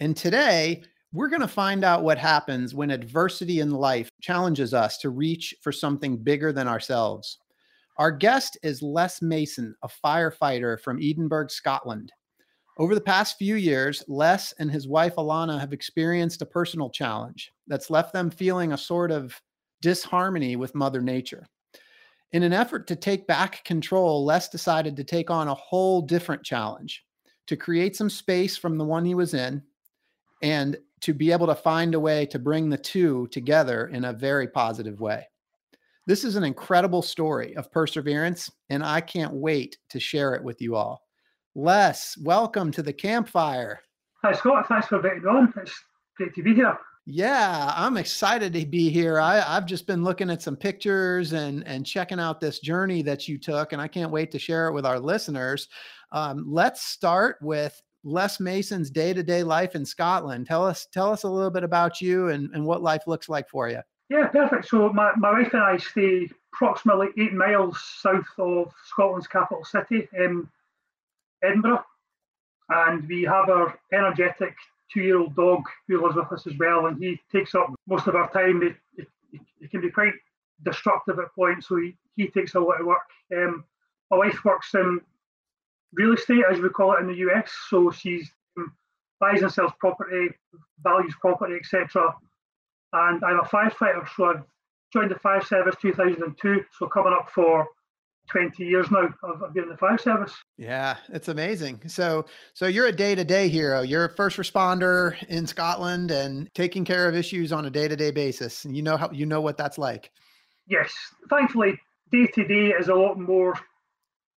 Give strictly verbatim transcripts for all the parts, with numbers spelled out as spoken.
And today, we're going to find out what happens when adversity in life challenges us to reach for something bigger than ourselves. Our guest is Les Mason, a firefighter from Edinburgh, Scotland. Over the past few years, Les and his wife, Alana, have experienced a personal challenge that's left them feeling a sort of disharmony with Mother Nature. In an effort to take back control, Les decided to take on a whole different challenge, to create some space from the one he was in and to be able to find a way to bring the two together in a very positive way. This is an incredible story of perseverance, and I can't wait to share it with you all. Les, welcome to the campfire. Hi, Scott. Thanks for inviting me on. It's great to be here. Yeah, I'm excited to be here. I, I've just been looking at some pictures and, and checking out this journey that you took, and I can't wait to share it with our listeners. Um, let's start with Les Mason's day-to-day life in Scotland. Tell us tell us a little bit about you and, and what life looks like for you. Yeah, perfect. So my, my wife and I stay approximately eight miles south of Scotland's capital city, um, Edinburgh, and we have our energetic two-year-old dog who lives with us as well, and he takes up most of our time. It, it, it can be quite destructive at points, so he, he takes a lot of work. Um, my wife works in real estate, as we call it in the U S, so she um, buys and sells property, values property, et cetera. And I'm a firefighter, so I've joined the fire service two thousand two, so coming up for twenty years now I've been in the fire service. Yeah, it's amazing. So so you're a day-to-day hero. You're a first responder in Scotland and taking care of issues on a day-to-day basis. And you know how you know what that's like. Yes. Thankfully, day-to-day is a lot more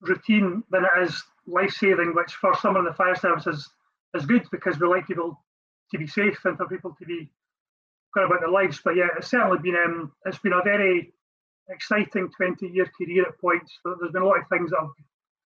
routine than it is life-saving, which for someone in the fire service is, is good, because we like people to be safe and for people to be good about their lives. But yeah, it's certainly been um, it's been a very exciting twenty-year career at points. There's been a lot of things that I've,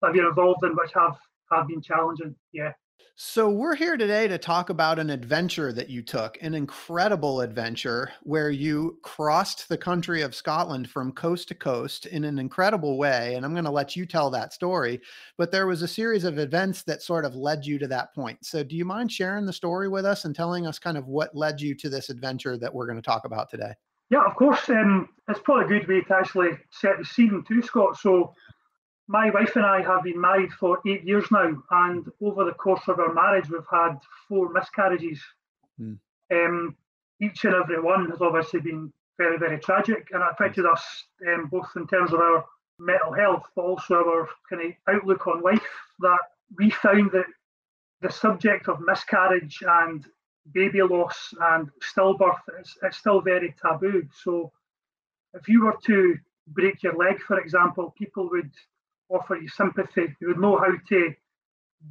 that I've been involved in which have, have been challenging, yeah. So we're here today to talk about an adventure that you took, an incredible adventure where you crossed the country of Scotland from coast to coast in an incredible way, and I'm going to let you tell that story, but there was a series of events that sort of led you to that point. So do you mind sharing the story with us and telling us kind of what led you to this adventure that we're going to talk about today? Yeah, of course. Um, it's probably a good way to actually set the scene too, Scott. So my wife and I have been married for eight years now, and over the course of our marriage, we've had four miscarriages. Mm. Um, each and every one has obviously been very, very tragic and affected us um, both in terms of our mental health, but also our kind of outlook on life, that we found that the subject of miscarriage and baby loss and stillbirth, it's, it's still very taboo. So if you were to break your leg, for example, people would offer you sympathy. You would know how to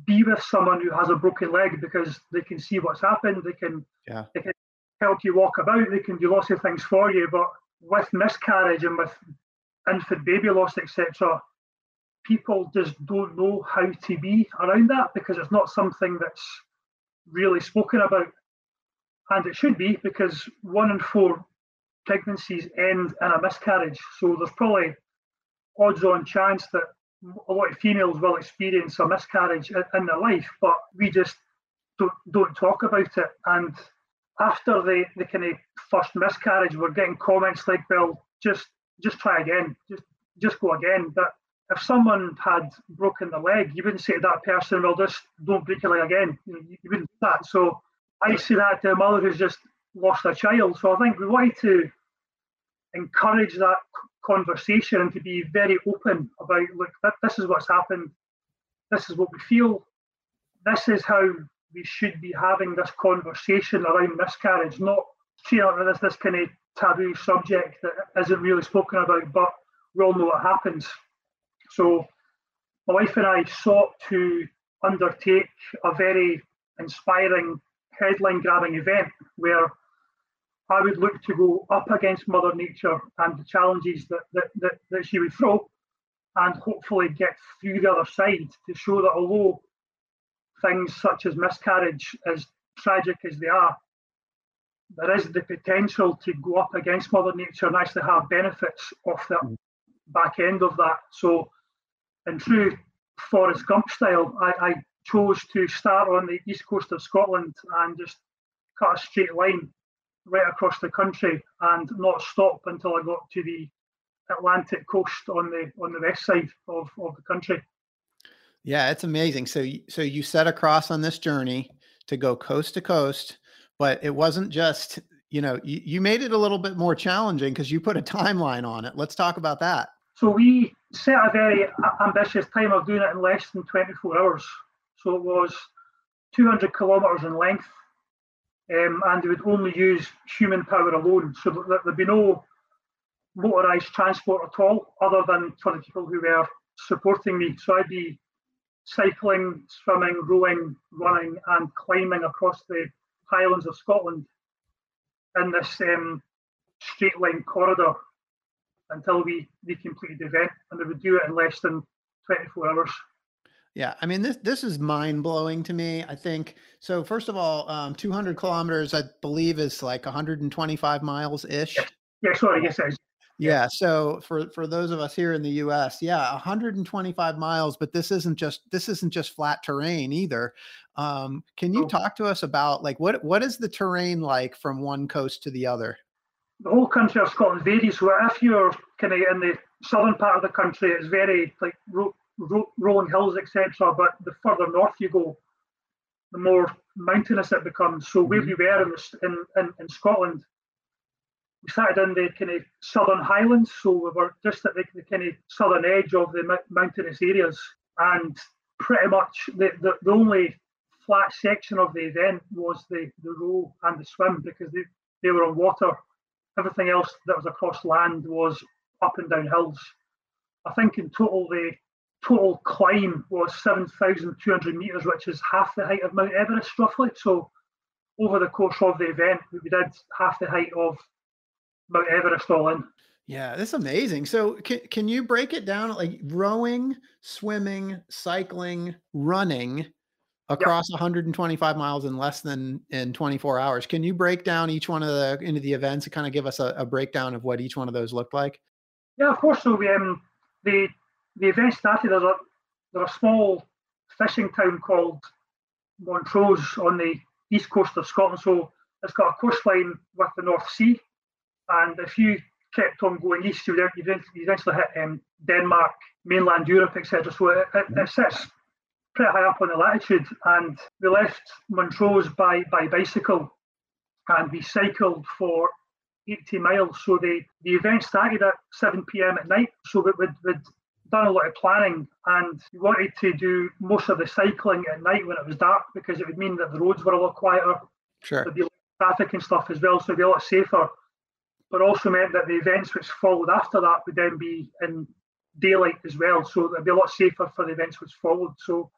be with someone who has a broken leg because they can see what's happened. They can, yeah. they can help you walk about. They can do lots of things for you. But with miscarriage and with infant baby loss, et cetera, people just don't know how to be around that because it's not something that's really spoken about. And it should be, because one in four pregnancies end in a miscarriage. So there's probably odds on chance that a lot of females will experience a miscarriage in their life, but we just don't don't talk about it. And after the, the kind of first miscarriage, we're getting comments like, well, just just try again, just just go again. But if someone had broken their leg, you wouldn't say to that person, well, just don't break your leg again. You know, you wouldn't do that. So I see that to a mother who's just lost a child. So I think we wanted to encourage that conversation and to be very open about, look, that this is what's happened. This is what we feel. This is how we should be having this conversation around miscarriage, not treating it as this kind of taboo subject that isn't really spoken about, but we all know what happens. So my wife and I sought to undertake a very inspiring headline-grabbing event where I would look to go up against Mother Nature and the challenges that, that, that, that she would throw, and hopefully get through the other side to show that although things such as miscarriage, as tragic as they are, there is the potential to go up against Mother Nature and actually have benefits off the back end of that. So in true Forrest Gump style, I, I chose to start on the east coast of Scotland and just cut a straight line right across the country and not stop until I got to the Atlantic coast on the on the west side of, of the country. Yeah, it's amazing. So, so you set across on this journey to go coast to coast, but it wasn't just, you know, you, you made it a little bit more challenging because you put a timeline on it. Let's talk about that. So we set a very ambitious time of doing it in less than twenty-four hours. So it was two hundred kilometers in length, um, and they would only use human power alone. So that there'd be no motorized transport at all, other than for the people who were supporting me. So I'd be cycling, swimming, rowing, running, and climbing across the Highlands of Scotland in this um, straight line corridor until we, we completed the event, and they would do it in less than twenty-four hours. Yeah, I mean, this this is mind-blowing to me, I think. So first of all, um, two hundred kilometers, I believe, is like one hundred twenty-five miles-ish. Yeah, yeah sorry, yes, it is. Yeah, so for for those of us here in the U S, yeah, one hundred twenty-five miles, but this isn't just this isn't just flat terrain either. Um, can you talk to us about like what what is the terrain like from one coast to the other? The whole country of Scotland varies. So if you're kind of in the southern part of the country, it's very like ro ro rolling hills, et cetera. But the further north you go, the more mountainous it becomes. So where we were in in, in, in Scotland, we started in the kind of southern highlands, so we were just at the, the kind of southern edge of the mountainous areas, and pretty much the, the, the only flat section of the event was the, the row and the swim, because they, they were on water. Everything else that was across land was up and down hills. I think in total, the total climb was seven thousand two hundred metres, which is half the height of Mount Everest, roughly. So over the course of the event, we did half the height of Mount Everest all in. Yeah, that's amazing. So can, can you break it down, like rowing, swimming, cycling, running across yep. one hundred twenty-five miles in less than in twenty-four hours? Can you break down each one of the into the events and kind of give us a, a breakdown of what each one of those looked like? Yeah, of course. So we, um, the the event started as a there's a small fishing town called Montrose on the east coast of Scotland. So it's got a coastline with the North Sea. And if you kept on going east, you would eventually hit um, Denmark, mainland Europe, et cetera. So it, it, it sits pretty high up on the latitude. And we left Montrose by, by bicycle, and we cycled for eighty miles. So the, the event started at seven p m at night. So we, we'd, we'd done a lot of planning, and we wanted to do most of the cycling at night when it was dark, because it would mean that the roads were a lot quieter. Sure. There'd be a lot of traffic and stuff as well, so it'd be a lot safer. But also meant that the events which followed after that would then be in daylight as well. So it'd be a lot safer for the events which followed. So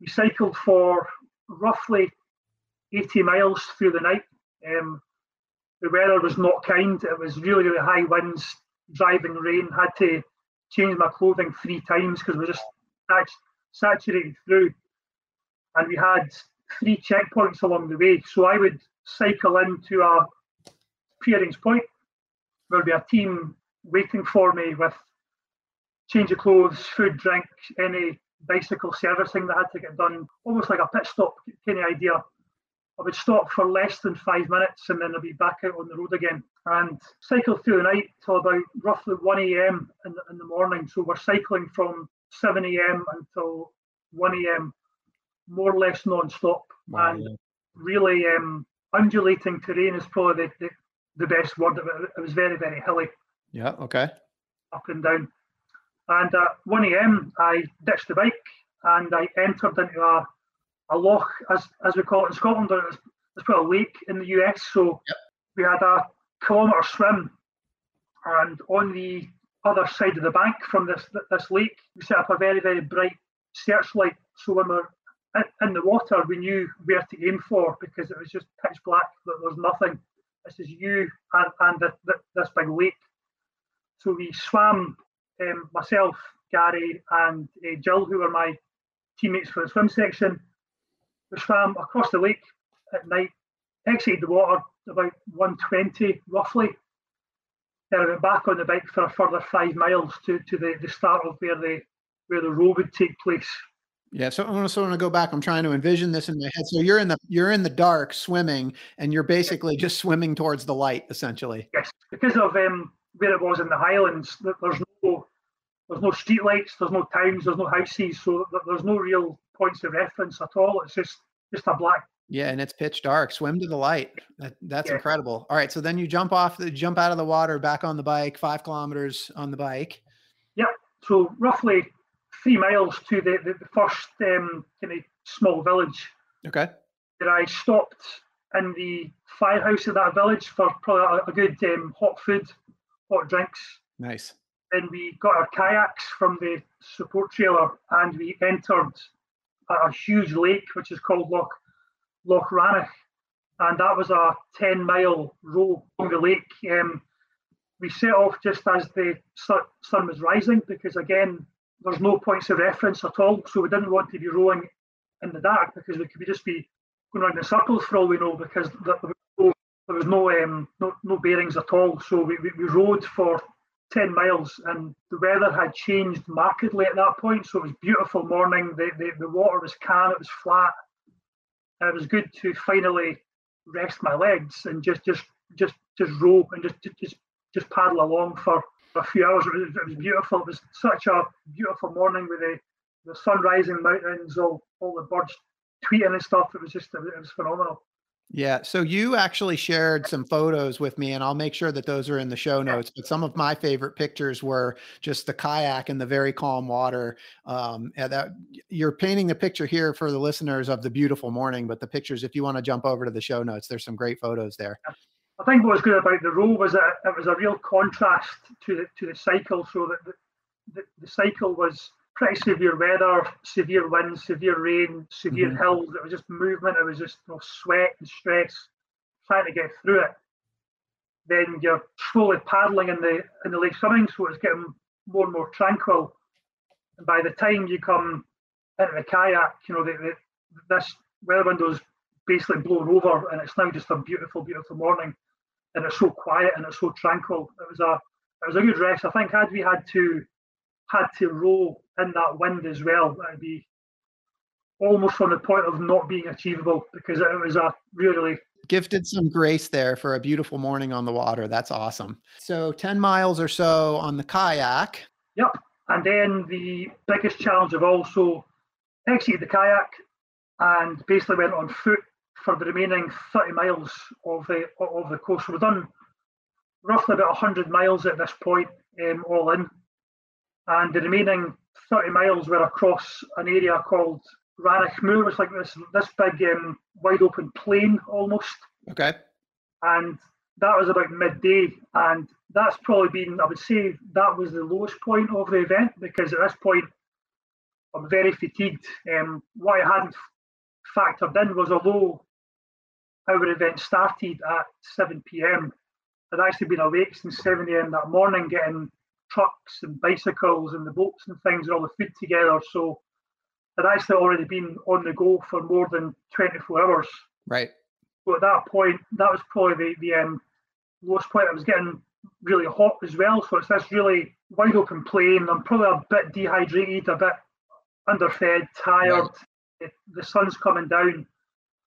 we cycled for roughly eighty miles through the night. Um, the weather was not kind. It was really, really high winds, driving rain. I had to change my clothing three times because we were just sat saturated through. And we had three checkpoints along the way. So I would cycle into a Clearings point, there'd be a team waiting for me with change of clothes, food, drink, any bicycle servicing that I had to get done, almost like a pit stop kind of idea. I would stop for less than five minutes and then I'd be back out on the road again, and cycle through the night till about roughly one a m in the, in the morning. So we're cycling from seven a m until one a m, more or less non-stop. Wow. And really um, undulating terrain is probably the, the the best word of it. It was very, very hilly. Yeah, okay. Up and down. And at one a m, I ditched the bike and I entered into a, a loch, as as we call it in Scotland, or it's, it's probably a lake in the U S. So yep. we had a kilometre swim, and on the other side of the bank from this this lake, we set up a very, very bright searchlight. So when we're in the water, we knew where to aim for because it was just pitch black, that there was nothing. This is you and, and the, the, this big lake. So we swam, um, myself, Gary and uh, Jill, who were my teammates for the swim section. We swam across the lake at night, exited the water about one twenty roughly. Then I went back on the bike for a further five miles to, to the, the start of where the where the row would take place. Yeah, so I'm going to go back. I'm trying to envision this in my head. So you're in the you're in the dark swimming, and you're basically just swimming towards the light, essentially. Yes, because of um, where it was in the Highlands, there's no there's no streetlights, there's no towns, there's no houses, so there's no real points of reference at all. It's just just a black. Yeah, and it's pitch dark. Swim to the light. That, that's yeah. incredible. All right, so then you jump off, the, jump out of the water, back on the bike, five kilometers on the bike. Yep. So roughly three miles to the the, the first um, kind of small village. Okay. That I stopped in the firehouse of that village for probably a, a good um, hot food, hot drinks. Nice. Then we got our kayaks from the support trailer and we entered a, a huge lake which is called Loch. Loch Rannach, and that was a ten mile row along the lake. Um, we set off just as the sun was rising because, again, there's no points of reference at all, so we didn't want to be rowing in the dark because we could just be going around in circles for all we know because there was no, there was no, um, no, no bearings at all. So we, we, we rowed for ten miles, and the weather had changed markedly at that point, so it was beautiful morning. The, the, the water was calm, it was flat. It was good to finally rest my legs and just just just just row and just just just paddle along for a few hours. It was, it was beautiful. It was such a beautiful morning with the, the sun rising, mountains, all all the birds tweeting and stuff. It was just it was phenomenal. Yeah. So you actually shared some photos with me, and I'll make sure that those are in the show notes. But some of my favorite pictures were just the kayak in the very calm water. Um, and that, you're painting the picture here for the listeners of the beautiful morning, but the pictures, if you want to jump over to the show notes, there's some great photos there. I think what was good about the row was that it was a real contrast to the, to the cycle. So that the, the, the cycle was pretty severe weather, severe wind, severe rain, severe mm-hmm. hills. It was just movement. It was just you know, sweat and stress, trying to get through it. Then you're slowly paddling in the in the lake swimming, so it's getting more and more tranquil. And by the time you come into the kayak, you know the, the, this weather window's basically blown over, and it's now just a beautiful, beautiful morning. And it's so quiet and it's so tranquil. It was a it was a good rest. I think had we had to had to row in that wind as well, that'd be almost on the point of not being achievable because it was a really gifted some grace there for a beautiful morning on the water. That's awesome. So ten miles or so on the kayak. Yep. And then the biggest challenge of all, so exited the kayak and basically went on foot for the remaining thirty miles of the of the coast. So we've done roughly about one hundred miles at this point, um, all in. And the remaining thirty miles were across an area called Rannoch Moor, which is like this this big um, wide open plain almost. Okay. And that was about midday, and that's probably been, I would say, that was the lowest point of the event because at this point I'm very fatigued. Um, what I hadn't factored in was although our event started at seven p m, I'd actually been awake since seven a m that morning getting trucks and bicycles and the boats and things and all the food together. So I'd actually already been on the go for more than twenty-four hours. Right. So at that point, that was probably the, the um, lowest point. It was getting really hot as well. So it's this really wide open plain. I'm probably a bit dehydrated, a bit underfed, tired. Right. The, the sun's coming down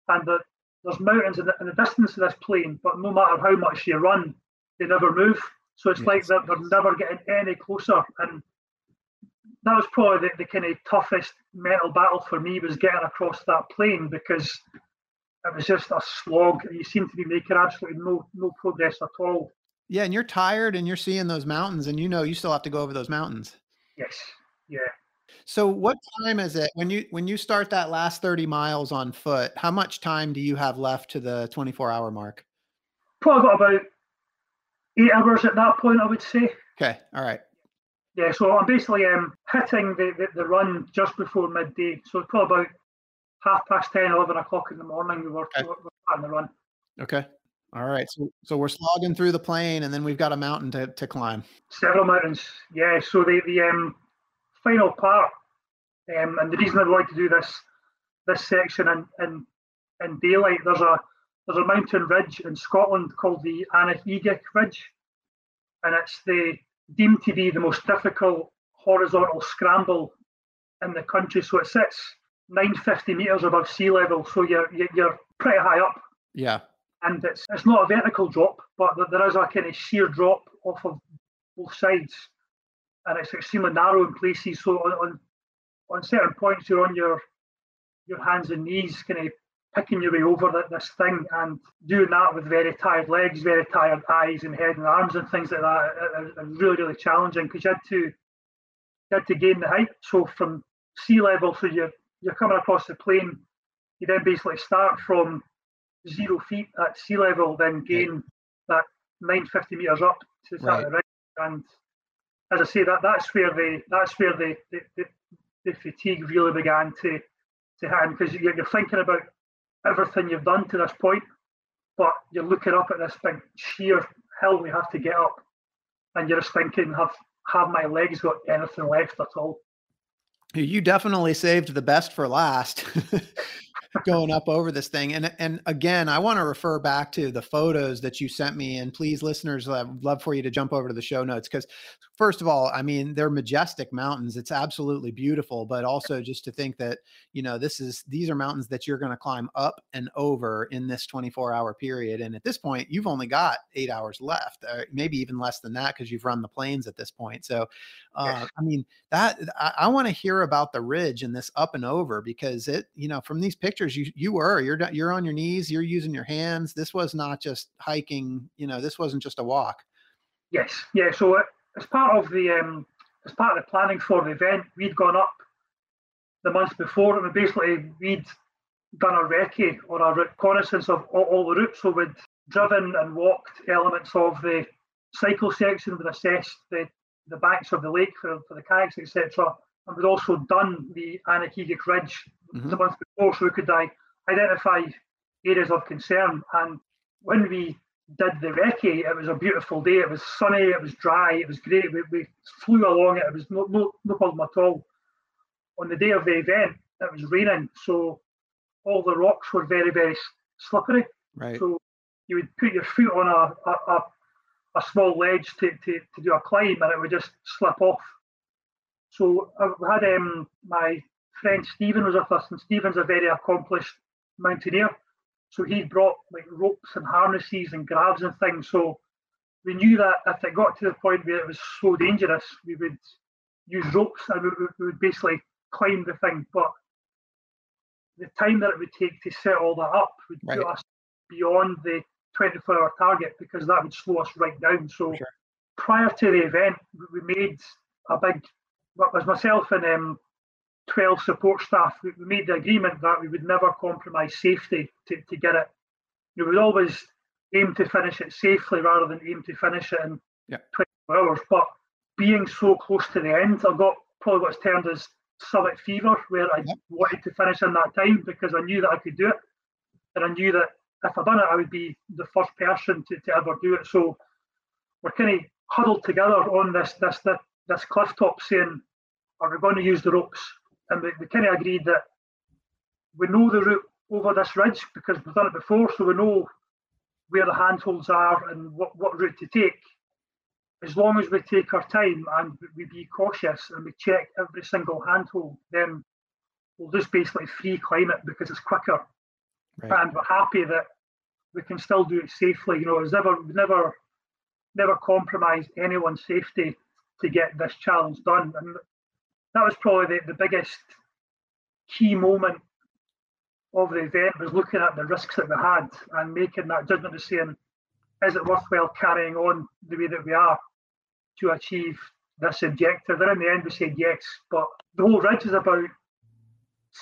and the, there's mountains in the, in the distance of this plain, but no matter how much you run, they never move. So it's yes. like they're, they're never getting any closer. And that was probably the, the kind of toughest mental battle for me was getting across that plain because it was just a slog. You seemed to be making absolutely no no progress at all. Yeah, and you're tired and you're seeing those mountains and you know you still have to go over those mountains. Yes, yeah. So what time is it? When you when you start that last thirty miles on foot, how much time do you have left to the twenty-four hour mark? Probably got about eight hours at that point, I would say. Okay, all right. Yeah, so I'm basically um, hitting the, the, the run just before midday. So it's probably about half past ten, eleven o'clock in the morning, we were, okay. we were starting the run. Okay. All right. So, so we're slogging through the plain, and then we've got a mountain to, to climb. Several mountains. Yeah. So the, the um, final part, um, and the reason I'd like to do this this section in, in, in daylight, there's a there's a mountain ridge in Scotland called the Aonach Eagach Ridge, and it's the deemed to be the most difficult horizontal scramble in the country. So it sits nine hundred fifty meters above sea level, so you're you're pretty high up. Yeah. And it's it's not a vertical drop, but there is a kind of sheer drop off of both sides, and it's extremely narrow in places. So on on, on certain points, you're on your your hands and knees, kind of picking your way over the, this thing, and doing that with very tired legs, very tired eyes and head and arms and things like that is really really challenging, because you had to you had to gain the height. So from sea level, so you're you're coming across the plain, you then basically start from zero feet at sea level, then gain that nine hundred fifty meters up to right. the right. And as I say, that that's where the that's where the the, the, the fatigue really began to to happen, because you're, you're thinking about everything you've done to this point, but you're looking up at this big sheer hill we have to get up, and you're just thinking, have have my legs got anything left at all? You definitely saved the best for last. Going up over this thing. And and again, I want to refer back to the photos that you sent me. And please, listeners, I'd love for you to jump over to the show notes, because first of all, I mean, they're majestic mountains. It's absolutely beautiful. But also just to think that, you know, this is these are mountains that you're going to climb up and over in this twenty-four hour period. And at this point, you've only got eight hours left, or maybe even less than that, because you've run the plains at this point. So, uh, yes. I mean, that I, I want to hear about the ridge and this up and over, because it, you know, from these pictures, You you were you're you're on your knees. You're using your hands. This was not just hiking. You know, this wasn't just a walk. Yes, yeah. So as part of the um, as part of the planning for the event, we'd gone up the month before, and basically we'd done a recce or a reconnaissance of all, all the routes. So we'd driven and walked elements of the cycle section. We'd assessed the the banks of the lake for, for the kayaks, et cetera. And we'd also done the Aonach Eagach Ridge. Mm-hmm. The month before, so we could I, identify areas of concern. And when we did the recce, it was a beautiful day. It was sunny, it was dry, it was great. We, we flew along it. It was no, no, no problem at all. On the day of the event, it was raining, so all the rocks were very, very slippery. Right. So you would put your foot on a a, a, a small ledge to, to, to do a climb, and it would just slip off. So I had um, my friend Stephen was with us, and Stephen's a very accomplished mountaineer, so he brought like ropes and harnesses and grabs and things. So we knew that if it got to the point where it was so dangerous, we would use ropes and we, we would basically climb the thing. But the time that it would take to set all that up would right. put us beyond the twenty-four hour target, because that would slow us right down. So sure. prior to the event, we made a big, well, it was myself and um twelve support staff, we made the agreement that we would never compromise safety to, to get it. We would always aim to finish it safely rather than aim to finish it in yeah. twenty-four hours. But being so close to the end, I got probably what's termed as summit fever, where I yeah. wanted to finish in that time, because I knew that I could do it. And I knew that if I'd done it, I would be the first person to, to ever do it. So we're kind of huddled together on this, this, this, this cliff top saying, are we going to use the ropes? And we, we kind of agreed that we know the route over this ridge because we've done it before, so we know where the handholds are and what, what route to take. As long as we take our time and we be cautious and we check every single handhold, then we'll just basically free climb it because it's quicker. Right. And we're happy that we can still do it safely. You know, it's never, never, never compromised anyone's safety to get this challenge done. And that was probably the, the biggest key moment of the event, was looking at the risks that we had and making that judgment of saying, is it worthwhile carrying on the way that we are to achieve this objective? And in the end, we said yes. But the whole ridge is about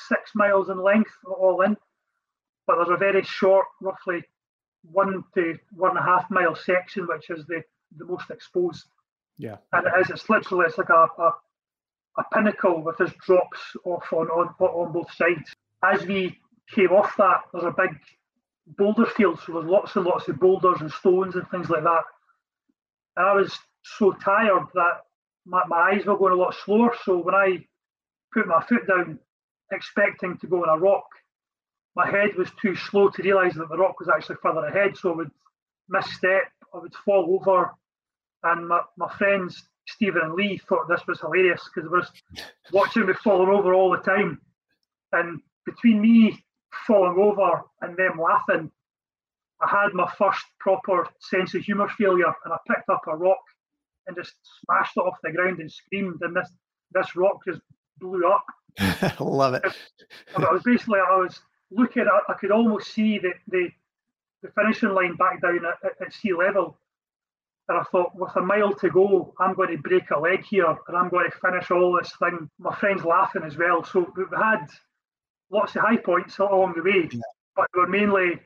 six miles in length, all in. But there's a very short, roughly one to one and a half mile section, which is the, the most exposed. Yeah. And it is, it's literally, it's like a... a a pinnacle with his drops off on, on on both sides. as we came off that, there's a big boulder field, so there's lots and lots of boulders and stones and things like that. And I was so tired that my, my eyes were going a lot slower, so when I put my foot down expecting to go on a rock, my head was too slow to realise that the rock was actually further ahead, so I would misstep, I would fall over, and my, my friends Stephen and Lee thought this was hilarious because they were just watching me falling over all the time. And between me falling over and them laughing, I had my first proper sense of humour failure, and I picked up a rock and just smashed it off the ground and screamed, and this this rock just blew up. I love it. I was basically, I was looking at, I could almost see the, the, the finishing line back down at, at sea level. And I thought, with a mile to go, I'm going to break a leg here and I'm going to finish all this thing. My friend's laughing as well. So we had lots of high points along the way, yeah. But they were mainly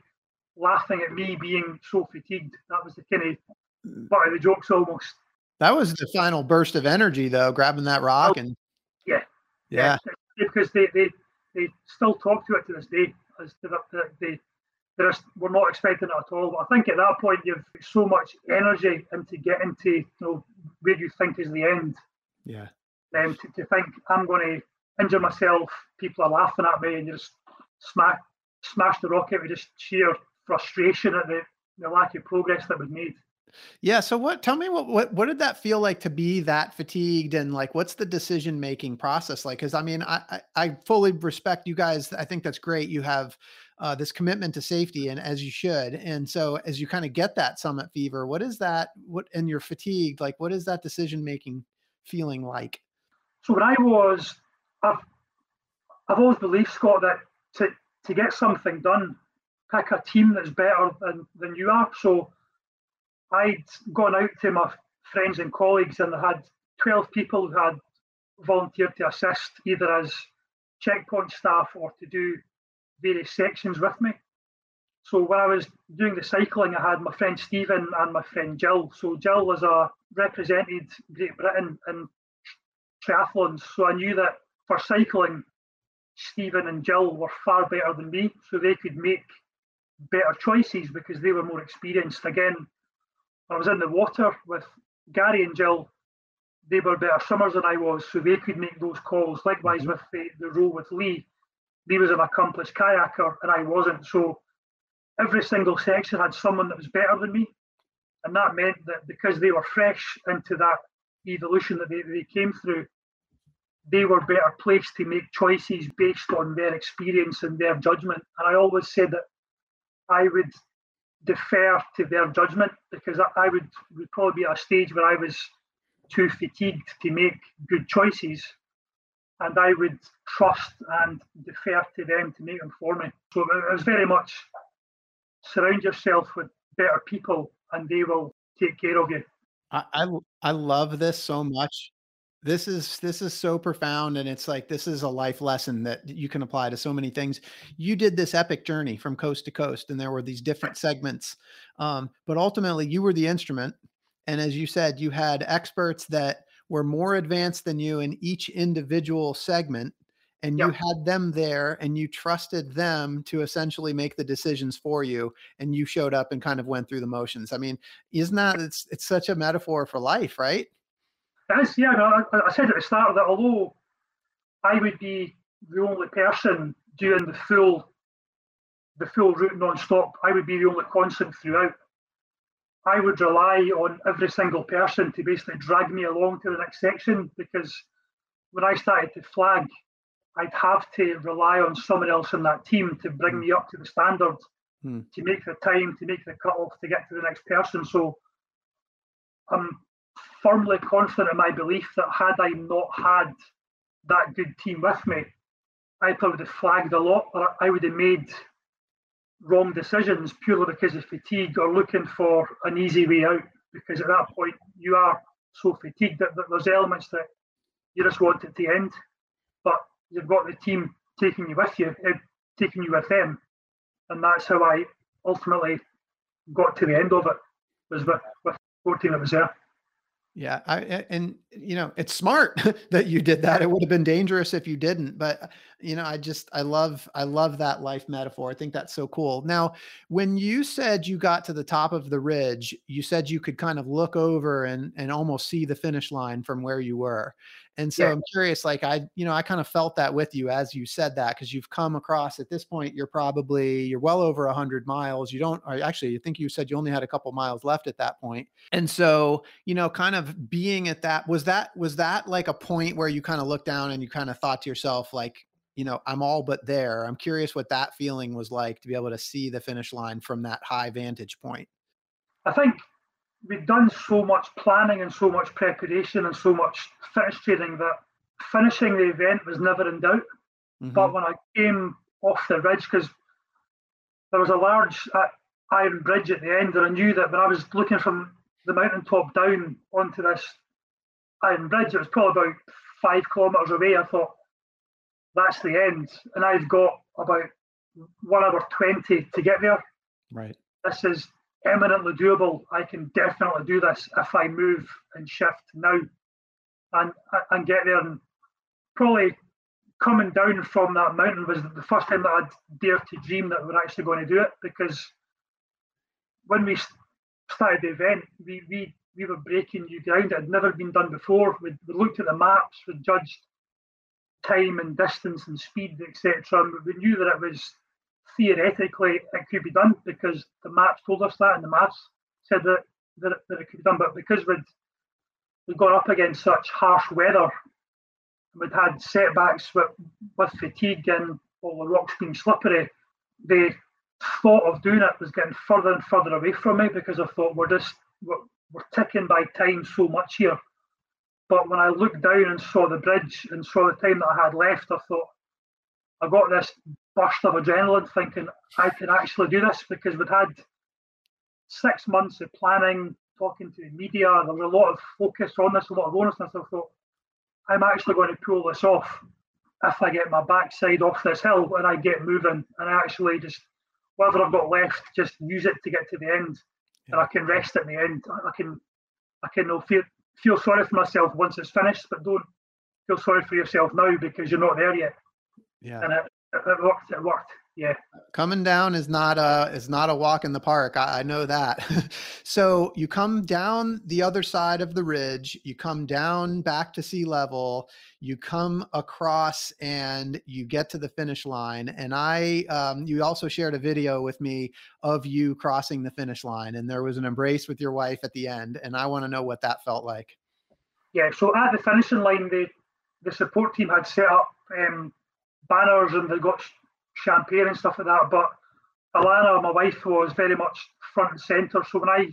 laughing at me being so fatigued. That was the kind of part of the jokes almost. That was the final burst of energy, though, grabbing that rock. and Yeah. Yeah. yeah. Because they, they, they still talk to it to this day. As to the, the, We're not expecting it at all. But I think at that point, you've put so much energy into getting to, you know, where you think is the end. Yeah. Um, to, to think, I'm going to injure myself, people are laughing at me, and you just smack, smash the rock out with just sheer frustration at the, the lack of progress that was made. Yeah. So what, tell me what, what, what did that feel like to be that fatigued, and like, what's the decision-making process like? Cause I mean, I, I fully respect you guys. I think that's great. You have uh, this commitment to safety, and as you should. And so as you kind of get that summit fever, what is that, what, and you're fatigued, like, what is that decision-making feeling like? So when I was, I've, I've always believed, Scott, that to, to get something done, pick a team that's better than, than you are. So I'd gone out to my friends and colleagues, and I had twelve people who had volunteered to assist, either as checkpoint staff or to do various sections with me. So when I was doing the cycling, I had my friend Stephen and my friend Jill. So Jill is a represented Great Britain in triathlons. So I knew that for cycling, Stephen and Jill were far better than me. So they could make better choices because they were more experienced. Again, I was in the water with Gary and Jill. They were better swimmers than I was, so they could make those calls. Likewise with the, the row with Lee. Lee was an accomplished kayaker and I wasn't. So every single section had someone that was better than me. And that meant that because they were fresh into that evolution that they, they came through, they were better placed to make choices based on their experience and their judgment. And I always said that I would defer to their judgment because I would, would probably be at a stage where I was too fatigued to make good choices, and I would trust and defer to them to make them for me. So it was very much surround yourself with better people and they will take care of you. I, I, I love this so much. This is, this is so profound. And it's like, this is a life lesson that you can apply to so many things. You did this epic journey from coast to coast, and there were these different segments. Um, but ultimately you were the instrument. And as you said, you had experts that were more advanced than you in each individual segment, and yep. you had them there and you trusted them to essentially make the decisions for you. And you showed up and kind of went through the motions. I mean, isn't that, it's, it's such a metaphor for life, right? Is, yeah, no, I, I said at the start that although I would be the only person doing the full the full route non-stop, I would be the only constant throughout. I would rely on every single person to basically drag me along to the next section, because when I started to flag, I'd have to rely on someone else in that team to bring me up to the standard, hmm. to make the time, to make the cut-off, to get to the next person. So I'm um, firmly confident in my belief that had I not had that good team with me, I probably would have flagged a lot, or I would have made wrong decisions purely because of fatigue or looking for an easy way out. Because at that point, you are so fatigued that, that there's elements that you just want at the end, but you've got the team taking you with you, taking you with them. And that's how I ultimately got to the end of it, was with, with the team that was there. Yeah. I, and you know, it's smart that you did that. It would have been dangerous if you didn't, but you know, I just, I love, I love that life metaphor. I think that's so cool. Now, when you said you got to the top of the ridge, you said you could kind of look over and, and almost see the finish line from where you were. And so yeah. I'm curious, like I, you know, I kind of felt that with you as you said that, because you've come across at this point, you're probably, you're well over a hundred miles. You don't, or actually, I think you said you only had a couple miles left at that point. And so, you know, kind of being at that, was that, was that like a point where you kind of looked down and you kind of thought to yourself, like, you know, I'm all but there. I'm curious what that feeling was like to be able to see the finish line from that high vantage point. I think we'd done so much planning and so much preparation and so much fitness training that finishing the event was never in doubt. Mm-hmm. But when I came off the ridge, because there was a large uh, iron bridge at the end, and I knew that when I was looking from the mountaintop down onto this iron bridge, it was probably about five kilometres away. I thought, that's the end. And I've got about one hour twenty to get there. Right. This is eminently doable. I can definitely do this if I move and shift now and and get there. And probably coming down from that mountain was the first time that I'd dared to dream that we were actually going to do it, because when we started the event, we we, we were breaking new ground. It had never been done before. We looked at the maps, we judged time and distance and speed, et cetera. And we knew that it was theoretically it could be done because the maps told us that, and the maps said that that, that it could be done. But because we'd we'd gone up against such harsh weather, we'd had setbacks with, with fatigue and all the rocks being slippery, the thought of doing it was getting further and further away from me, because I thought we're just we're, we're ticking by time so much here. But when I looked down and saw the bridge and saw the time that I had left, I thought, I got this burst of adrenaline thinking I can actually do this, because we'd had six months of planning, talking to the media. There was a lot of focus on this, a lot of earnestness. I thought, I'm actually going to pull this off if I get my backside off this hill and I get moving, and I actually just, whatever I've got left, just use it to get to the end. Yeah. And I can rest at the end. I can, I can no fear. Feel sorry for myself once it's finished, but don't feel sorry for yourself now because you're not there yet. Yeah, and it, it worked. It worked. Yeah, coming down is not a is not a walk in the park. I, I know that. So you come down the other side of the ridge. You come down back to sea level. You come across and you get to the finish line. And I, um, you also shared a video with me of you crossing the finish line, and there was an embrace with your wife at the end. And I want to know what that felt like. Yeah. So at the finishing line, the the support team had set up um, banners, and they got champagne and stuff like that, but Alana, my wife, was very much front and centre. So when I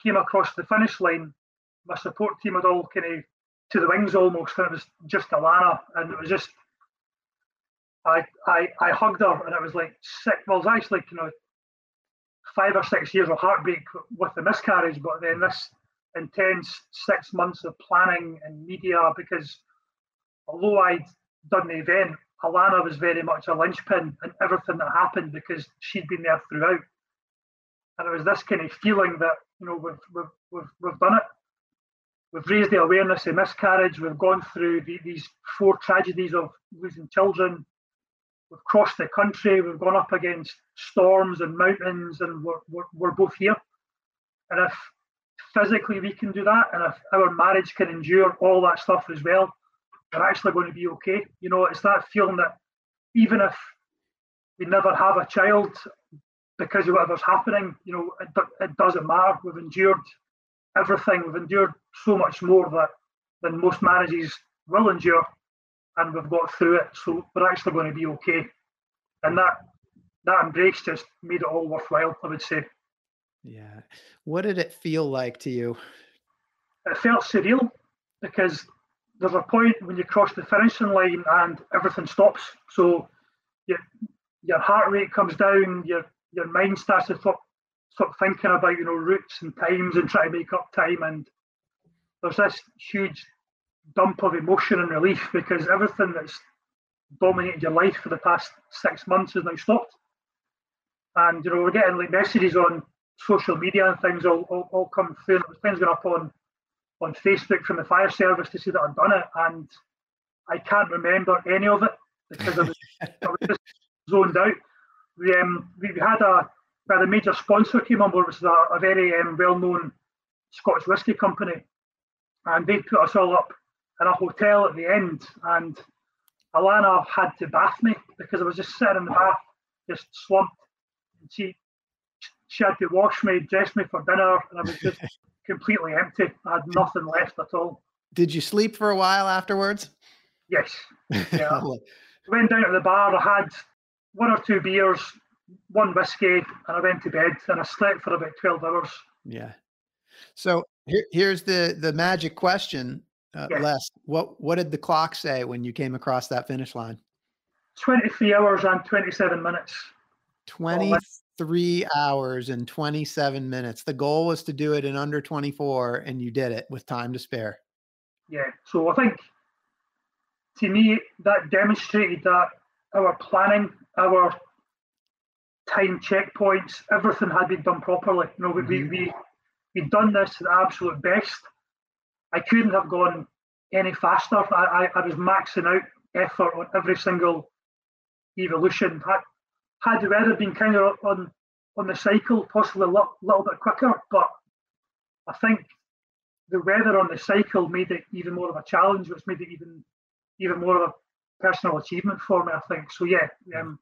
came across the finish line, my support team had all kind of to the wings almost, and it was just Alana, and it was just I I I hugged her, and it was like sick. Well, it was actually, you know, five or six years of heartbreak with the miscarriage, but then this intense six months of planning and media, because although I'd done the event, Alana was very much a linchpin in everything that happened because she'd been there throughout. And it was this kind of feeling that, you know, we've, we've, we've, we've done it. We've raised the awareness of miscarriage. We've gone through the, these four tragedies of losing children. We've crossed the country. We've gone up against storms and mountains, and we're, we're, we're both here. And if physically we can do that, and if our marriage can endure all that stuff as well, we're actually going to be okay. You know, it's that feeling that even if we never have a child because of whatever's happening, you know, it, it doesn't matter. We've endured everything. We've endured so much more that than most marriages will endure, and we've got through it. So we're actually going to be okay. And that that embrace just made it all worthwhile, I would say. Yeah. What did it feel like to you? It felt surreal, because there's a point when you cross the finishing line and everything stops. So your your heart rate comes down, your your mind starts to stop, stop thinking about, you know, routes and times and try to make up time. And there's this huge dump of emotion and relief, because everything that's dominated your life for the past six months is now stopped. And, you know, we're getting like messages on social media and things all, all, all come through. And things going up on on Facebook from the fire service to see that I've done it, and I can't remember any of it because I was, I was just zoned out. We, um, we had a we had a major sponsor came on board, which is a, a very um, well-known Scotch whisky company, and they put us all up in a hotel at the end. And Alana had to bath me because I was just sitting in the bath, just slumped. And she she had to wash me, dress me for dinner, and I was just completely empty. I had nothing left at all. Did you sleep for a while afterwards? Yes. Yeah. Went down to the bar. I had one or two beers, one whiskey, and I went to bed. And I slept for about twelve hours. Yeah. So here, here's the the magic question, uh, yes. Les. What what did the clock say when you came across that finish line? Twenty-three hours and twenty-seven minutes. Twenty-three hours and twenty-seven minutes. The goal was to do it in under twenty-four, and you did it with time to spare. Yeah. So I think, to me, that demonstrated that our planning, our time checkpoints, everything had been done properly. You know, we mm-hmm. we we'd done this to the absolute best. I couldn't have gone any faster. I I, I was maxing out effort on every single evolution. Had, had the weather been kind of on on the cycle, possibly a little, little bit quicker, but I think the weather on the cycle made it even more of a challenge, which made it even even more of a personal achievement for me, I think. So yeah, um,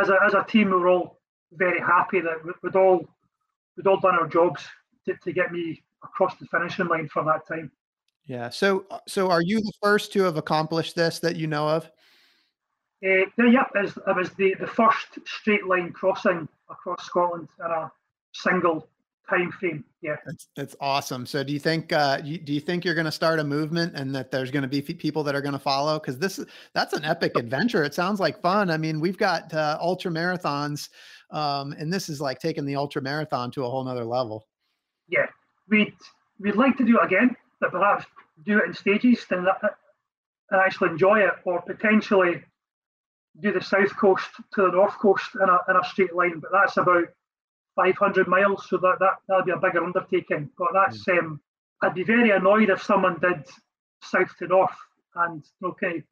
as a as a team, we were all very happy that we'd all we'd all done our jobs to, to get me across the finishing line for that time. Yeah. So so are you the first to have accomplished this that you know of? Uh, yeah, it was the the first straight line crossing across Scotland in a single time frame. Yeah, that's, that's awesome. So do you think uh you, do you think you're going to start a movement and that there's going to be people that are going to follow, because this is that's an epic adventure? It sounds like fun. I mean, we've got uh, ultra marathons, um and this is like taking the ultra marathon to a whole nother level. Yeah, we'd we'd like to do it again, but perhaps do it in stages and actually enjoy it, or potentially do the south coast to the north coast in a, in a straight line, but that's about five hundred miles, so that that that'd be a bigger undertaking. But that's mm. um, I'd be very annoyed if someone did south to north and okay,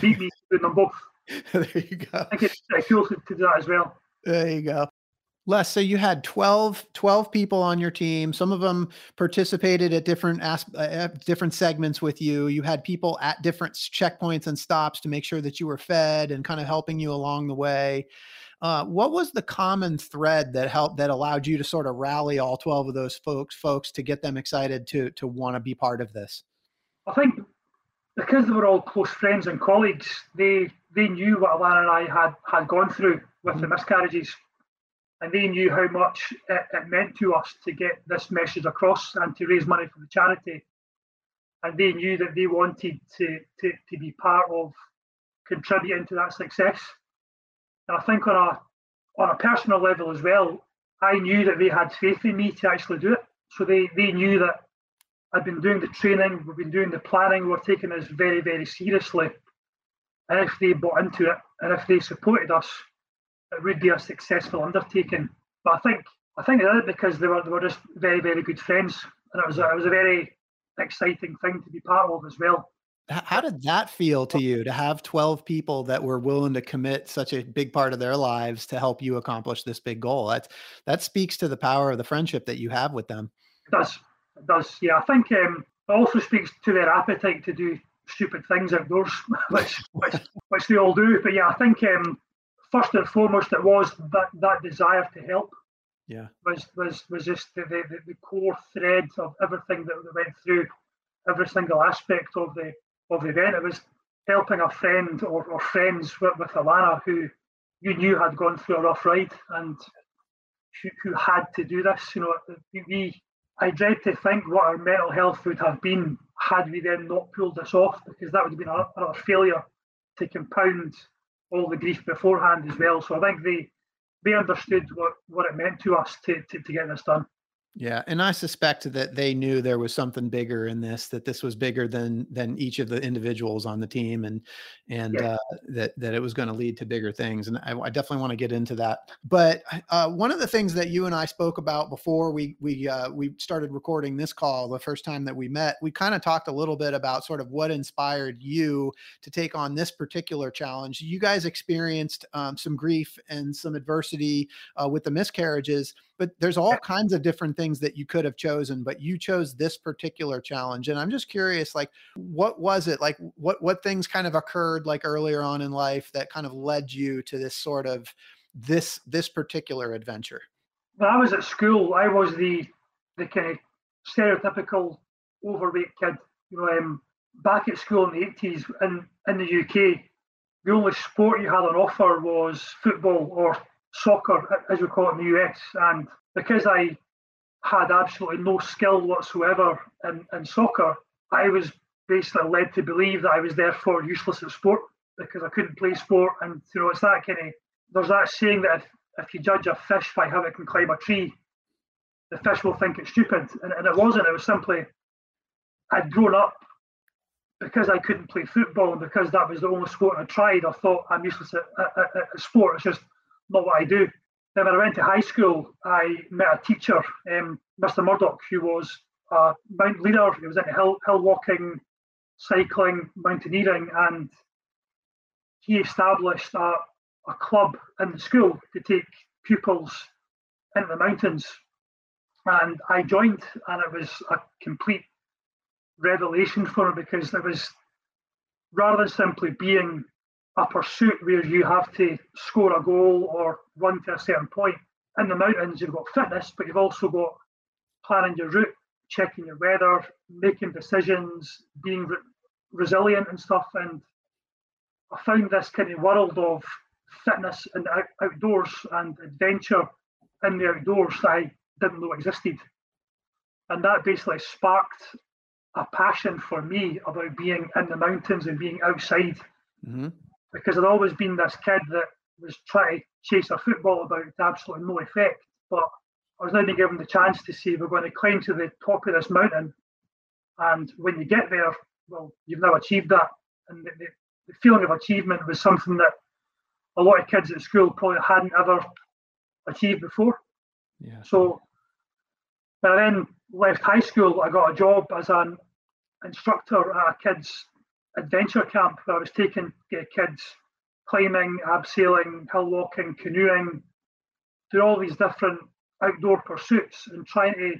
beat me doing them both. There you go. I think it's uh, cool to, to do that as well. There you go. Les, so you had twelve, twelve people on your team. Some of them participated at different uh, different segments with you. You had people at different checkpoints and stops to make sure that you were fed and kind of helping you along the way. Uh, what was the common thread that helped, that allowed you to sort of rally all twelve of those folks, folks to get them excited to to want to be part of this? I think because they were all close friends and colleagues, they they knew what Alana and I had had gone through with mm-hmm. the miscarriages. And they knew how much it, it meant to us to get this message across and to raise money for the charity. And they knew that they wanted to, to, to be part of contributing to that success. And I think on a, on a personal level as well, I knew that they had faith in me to actually do it. So they, they knew that I'd been doing the training, we've been doing the planning, we were taking this very, very seriously. And if they bought into it and if they supported us, it would be a successful undertaking. But I think I think they did it because they were they were just very, very good friends, and it was a, it was a very exciting thing to be part of as well. How did that feel to you to have twelve people that were willing to commit such a big part of their lives to help you accomplish this big goal? That that speaks to the power of the friendship that you have with them. It does, it does. Yeah, I think um, it also speaks to their appetite to do stupid things outdoors, which which, which they all do. But yeah, I think. Um, First and foremost, it was that, that desire to help. Yeah, was was was just the, the, the core thread of everything that we went through, every single aspect of the of the event. It was helping a friend or, or friends with, with Alana, who you knew had gone through a rough ride and who, who had to do this. You know, we I dread to think what our mental health would have been had we then not pulled this off, because that would have been another failure to compound all the grief beforehand as well. So I think they they understood what, what it meant to us to, to, to get this done. Yeah. And I suspect that they knew there was something bigger in this, that this was bigger than, than each of the individuals on the team, and, and yeah. uh, that, that it was going to lead to bigger things. And I, I definitely want to get into that. But uh, one of the things that you and I spoke about before we, we, uh, we started recording this call, the first time that we met, we kind of talked a little bit about sort of what inspired you to take on this particular challenge. You guys experienced um, some grief and some adversity uh, with the miscarriages, but there's all kinds of different things that you could have chosen, but you chose this particular challenge. And I'm just curious, like, what was it? Like, what, what things kind of occurred like earlier on in life that kind of led you to this sort of this, this particular adventure? When I was at school, I was the, the kind of stereotypical overweight kid. You know, um, back at school in the eighties in, in the U K, the only sport you had on offer was football or soccer, as we call it in the U S, and because I had absolutely no skill whatsoever in, in soccer, I was basically led to believe that I was therefore useless at sport because I couldn't play sport. And you know, it's that kind of, there's that saying that if, if you judge a fish by how it can climb a tree, the fish will think it's stupid. And, and it wasn't, it was simply, I'd grown up because I couldn't play football and because that was the only sport I tried, I thought I'm useless at, at, at, at sport. It's just not what I do. Then when I went to high school, I met a teacher, um, Mister Murdoch, who was a mountain leader. He was into hill, hill walking, cycling, mountaineering, and he established a, a club in the school to take pupils into the mountains. And I joined, and it was a complete revelation for me because it was, rather than simply being a pursuit where you have to score a goal or run to a certain point. In the mountains, you've got fitness, but you've also got planning your route, checking your weather, making decisions, being re resilient and stuff. And I found this kind of world of fitness and out outdoors and adventure in the outdoors that I didn't know existed. And that basically sparked a passion for me about being in the mountains and being outside. Mm-hmm. Because I'd always been this kid that was trying to chase a football about to absolutely no effect. But I was now being given the chance to say, we're going to climb to the top of this mountain. And when you get there, well, you've now achieved that. And the, the, the feeling of achievement was something that a lot of kids at school probably hadn't ever achieved before. Yeah. So when I then left high school, I got a job as an instructor at a kid's adventure camp where I was taking uh, kids climbing, abseiling, hill walking, canoeing, doing all these different outdoor pursuits and trying to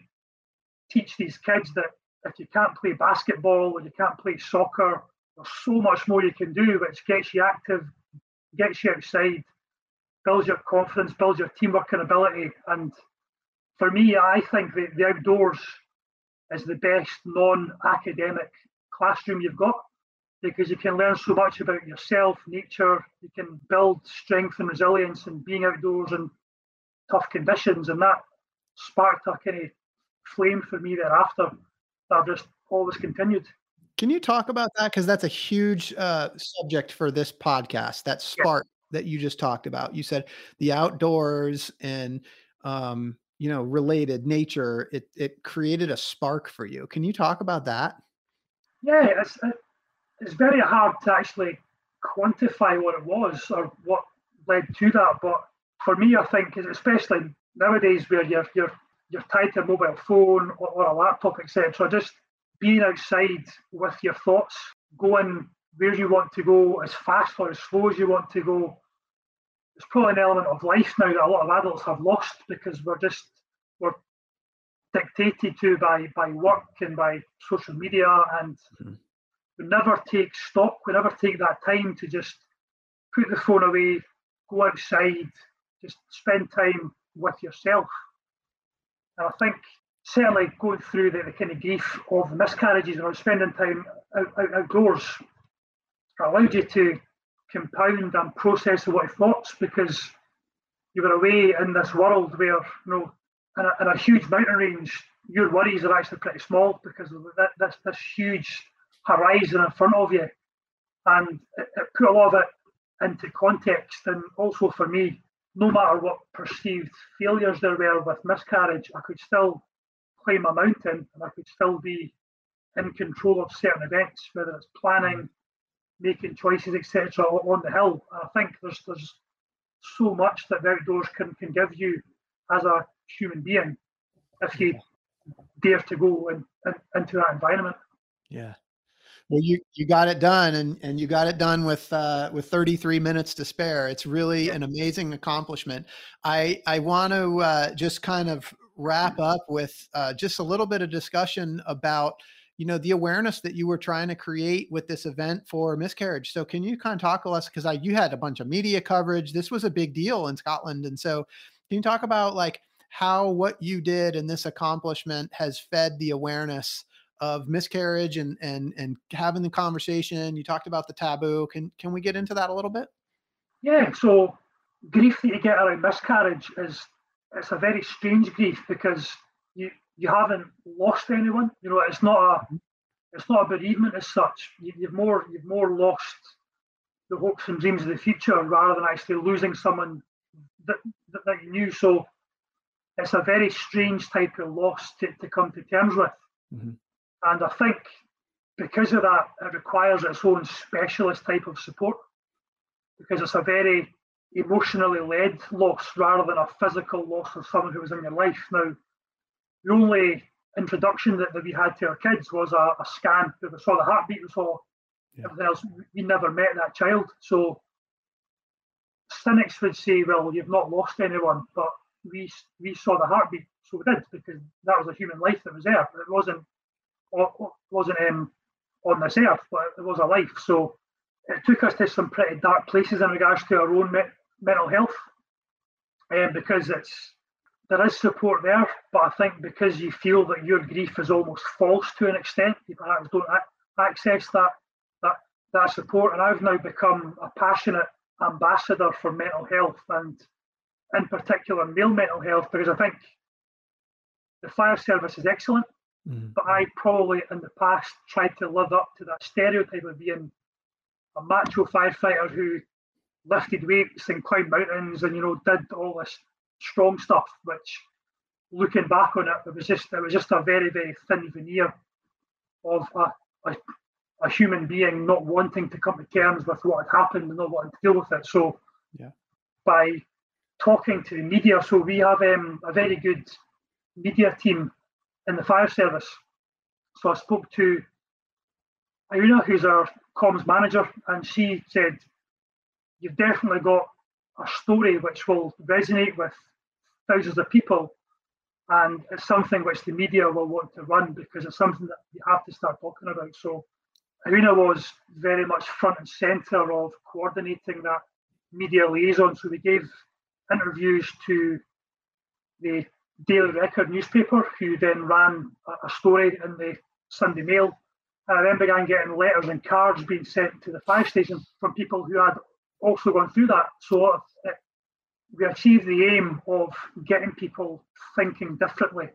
teach these kids that if you can't play basketball or you can't play soccer, there's so much more you can do, which gets you active, gets you outside, builds your confidence, builds your teamwork and ability. And for me, I think that the outdoors is the best non-academic classroom you've got, because you can learn so much about yourself, nature, you can build strength and resilience and being outdoors in tough conditions. And that sparked a kind of flame for me thereafter that I've just always continued. Can you talk about that? Because that's a huge uh, subject for this podcast, that spark yeah. that you just talked about. You said the outdoors and, um, you know, related nature, it, it created a spark for you. Can you talk about that? Yeah, it's... Uh, It's very hard to actually quantify what it was or what led to that. But for me, I think, especially nowadays where you're you're you're tied to a mobile phone or, or a laptop, et cetera, just being outside with your thoughts, going where you want to go, as fast or as slow as you want to go. It's probably an element of life now that a lot of adults have lost because we're just we're dictated to by by work and by social media and. Mm-hmm. We never take stock, we never take that time to just put the phone away, go outside, just spend time with yourself. And I think certainly going through the, the kind of grief of the miscarriages or spending time out, out, outdoors allowed you to compound and process a lot of thoughts because you were away in this world where, you know, in a, in a huge mountain range, your worries are actually pretty small because of that, that's this huge horizon in front of you, and it, it put a lot of it into context. And also for me, no matter what perceived failures there were with miscarriage, I could still climb a mountain and I could still be in control of certain events, whether it's planning, making choices, et cetera on the hill. And I think there's there's so much that the outdoors can, can give you as a human being if you dare to go in, in, into that environment. Yeah. Well, you, you got it done, and, and you got it done with uh, with thirty-three minutes to spare. It's really an amazing accomplishment. I, I want to uh, just kind of wrap up with uh, just a little bit of discussion about, you know, the awareness that you were trying to create with this event for miscarriage. So can you kind of talk to us, because I you had a bunch of media coverage. This was a big deal in Scotland. And so can you talk about like how what you did and this accomplishment has fed the awareness of miscarriage and and and having the conversation? You talked about the taboo. Can can we get into that a little bit? Yeah. So grief that you get around miscarriage is it's a very strange grief because you you haven't lost anyone. You know, it's not a it's not a bereavement as such. You, you've more you've more lost the hopes and dreams of the future rather than actually losing someone that that, that you knew. So it's a very strange type of loss to, to come to terms with. Mm-hmm. And I think because of that, it requires its own specialist type of support because it's a very emotionally led loss rather than a physical loss of someone who was in your life. Now, the only introduction that, that we had to our kids was a, a scan where we saw the heartbeat, we saw yeah. everything else. We never met that child. So cynics would say, well, you've not lost anyone, but we, we saw the heartbeat, so we did, because that was a human life that was there. It wasn't Or wasn't um, on this earth, but it was a life. So it took us to some pretty dark places in regards to our own me mental health, um, because it's there is support there, but I think because you feel that your grief is almost false to an extent, you perhaps don't access that that that support. And I've now become a passionate ambassador for mental health, and in particular male mental health, because I think the fire service is excellent. But I probably in the past tried to live up to that stereotype of being a macho firefighter who lifted weights and climbed mountains and, you know, did all this strong stuff, which looking back on it, it was just it was just a very, very thin veneer of a, a, a human being not wanting to come to terms with what had happened and not wanting to deal with it. So yeah. by talking to the media, so we have um, a very good media team in the fire service. So I spoke to Irina, who's our comms manager, and she said, you've definitely got a story which will resonate with thousands of people, and it's something which the media will want to run because it's something that you have to start talking about. So Irina was very much front and centre of coordinating that media liaison. So we gave interviews to the Daily Record newspaper, who then ran a story in the Sunday Mail. And I then began getting letters and cards being sent to the fire station from people who had also gone through that. So it, we achieved the aim of getting people thinking differently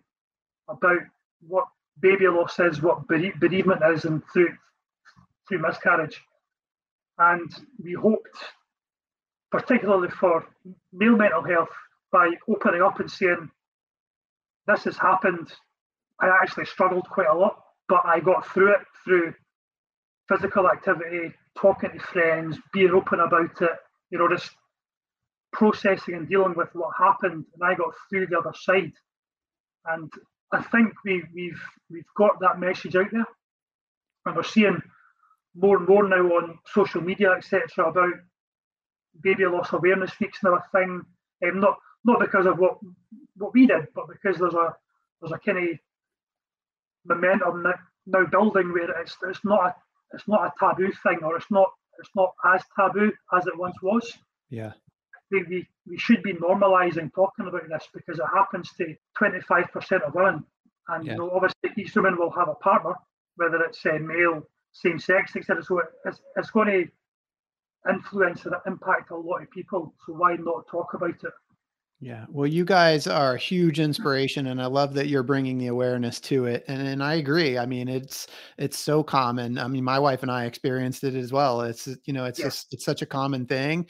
about what baby loss is, what bere bereavement is, and through, through miscarriage. And we hoped, particularly for male mental health, by opening up and saying, this has happened. I actually struggled quite a lot, but I got through it through physical activity, talking to friends, being open about it, you know, just processing and dealing with what happened. And I got through the other side. And I think we, we've we've got that message out there. And we're seeing more and more now on social media, et cetera, about baby loss awareness weeks and other thing. Um, not not because of what what we did, but because there's a there's a kind of momentum now building where it's it's not a, it's not a taboo thing, or it's not it's not as taboo as it once was. Yeah, we we, we should be normalising talking about this because it happens to twenty-five percent of women, and yeah. you know, obviously each woman will have a partner, whether it's uh, male, same sex, et cetera. So it's it's going to influence and impact a lot of people. So why not talk about it? Yeah. Well, you guys are a huge inspiration, and I love that you're bringing the awareness to it. And, and I agree. I mean, it's, it's so common. I mean, my wife and I experienced it as well. It's, you know, it's, yeah. just, it's such a common thing.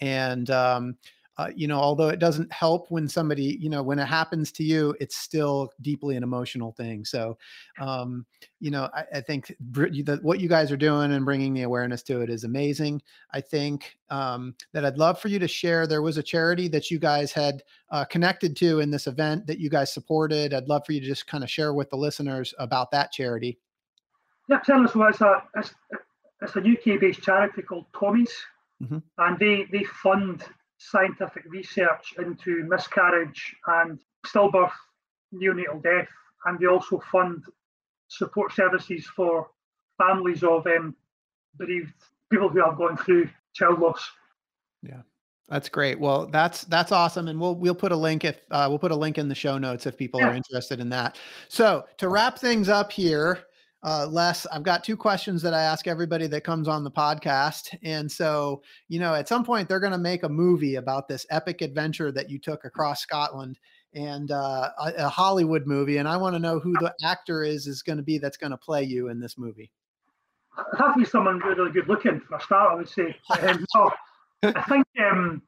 And, um, uh, you know, although it doesn't help when somebody, you know, when it happens to you, it's still deeply an emotional thing. So, um, you know, I, I think that what you guys are doing and bringing the awareness to it is amazing. I think um, that I'd love for you to share. There was a charity that you guys had uh, connected to in this event that you guys supported. I'd love for you to just kind of share with the listeners about that charity. Yeah, certainly. So it's a, it's, it's a U K-based charity called Tommy's, mm-hmm. and they, they fund scientific research into miscarriage and stillbirth, neonatal death, and they also fund support services for families of um, bereaved people who have gone through child loss. Yeah. That's great. Well, that's that's awesome, and we'll we'll put a link if uh, we'll put a link in the show notes if people yeah. are interested in that. So to wrap things up here, uh, Les, I've got two questions that I ask everybody that comes on the podcast, and so you know at some point they're going to make a movie about this epic adventure that you took across Scotland, and uh, a, a Hollywood movie, and I want to know who the actor is is going to be that's going to play you in this movie. I'd have to be someone really good looking for a start, I would say. Um, so, I think um,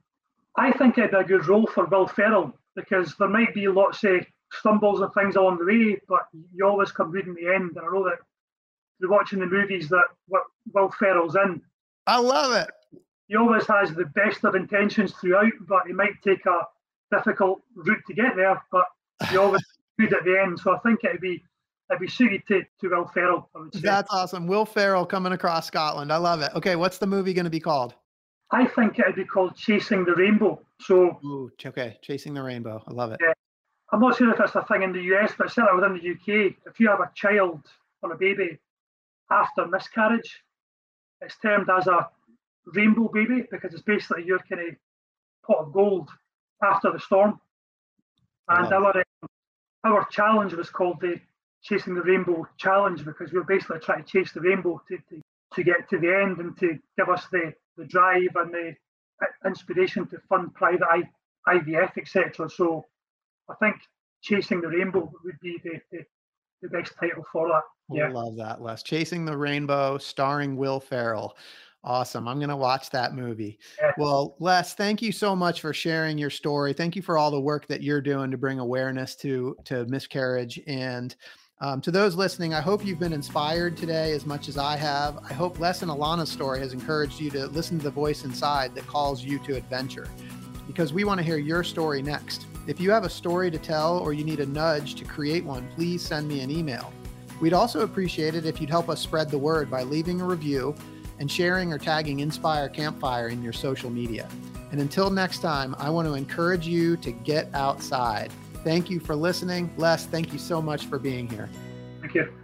I think it'd be a good role for Will Ferrell, because there might be lots of stumbles and things along the way, but you always come good in the end. And I know that you're watching the movies that what Will Ferrell's in. I love it. He always has the best of intentions throughout, but he might take a difficult route to get there. But he always good at the end. So I think it'd be. I'd be suited to, to Will Ferrell. I would say. That's awesome. Will Ferrell coming across Scotland. I love it. Okay, what's the movie going to be called? I think it'd be called Chasing the Rainbow. So, ooh, okay, Chasing the Rainbow. I love it. Yeah. I'm not sure if that's a thing in the U S, but certainly within the U K, if you have a child or a baby after miscarriage, it's termed as a rainbow baby, because it's basically your kind of pot of gold after the storm. And our, um, our challenge was called the Chasing the Rainbow Challenge, because we were basically trying to chase the rainbow to, to, to get to the end and to give us the the drive and the inspiration to fund private I, IVF, et cetera. So I think Chasing the Rainbow would be the, the, the best title for that. Yeah. I love that, Les. Chasing the Rainbow, starring Will Ferrell. Awesome. I'm going to watch that movie. Yeah. Well, Les, thank you so much for sharing your story. Thank you for all the work that you're doing to bring awareness to, to miscarriage. And Um, to those listening, I hope you've been inspired today as much as I have. I hope Les and Alana's story has encouraged you to listen to the voice inside that calls you to adventure, because we want to hear your story next. If you have a story to tell or you need a nudge to create one, please send me an email. We'd also appreciate it if you'd help us spread the word by leaving a review and sharing or tagging Inspire Campfire in your social media. And until next time, I want to encourage you to get outside. Thank you for listening. Les, thank you so much for being here. Thank you.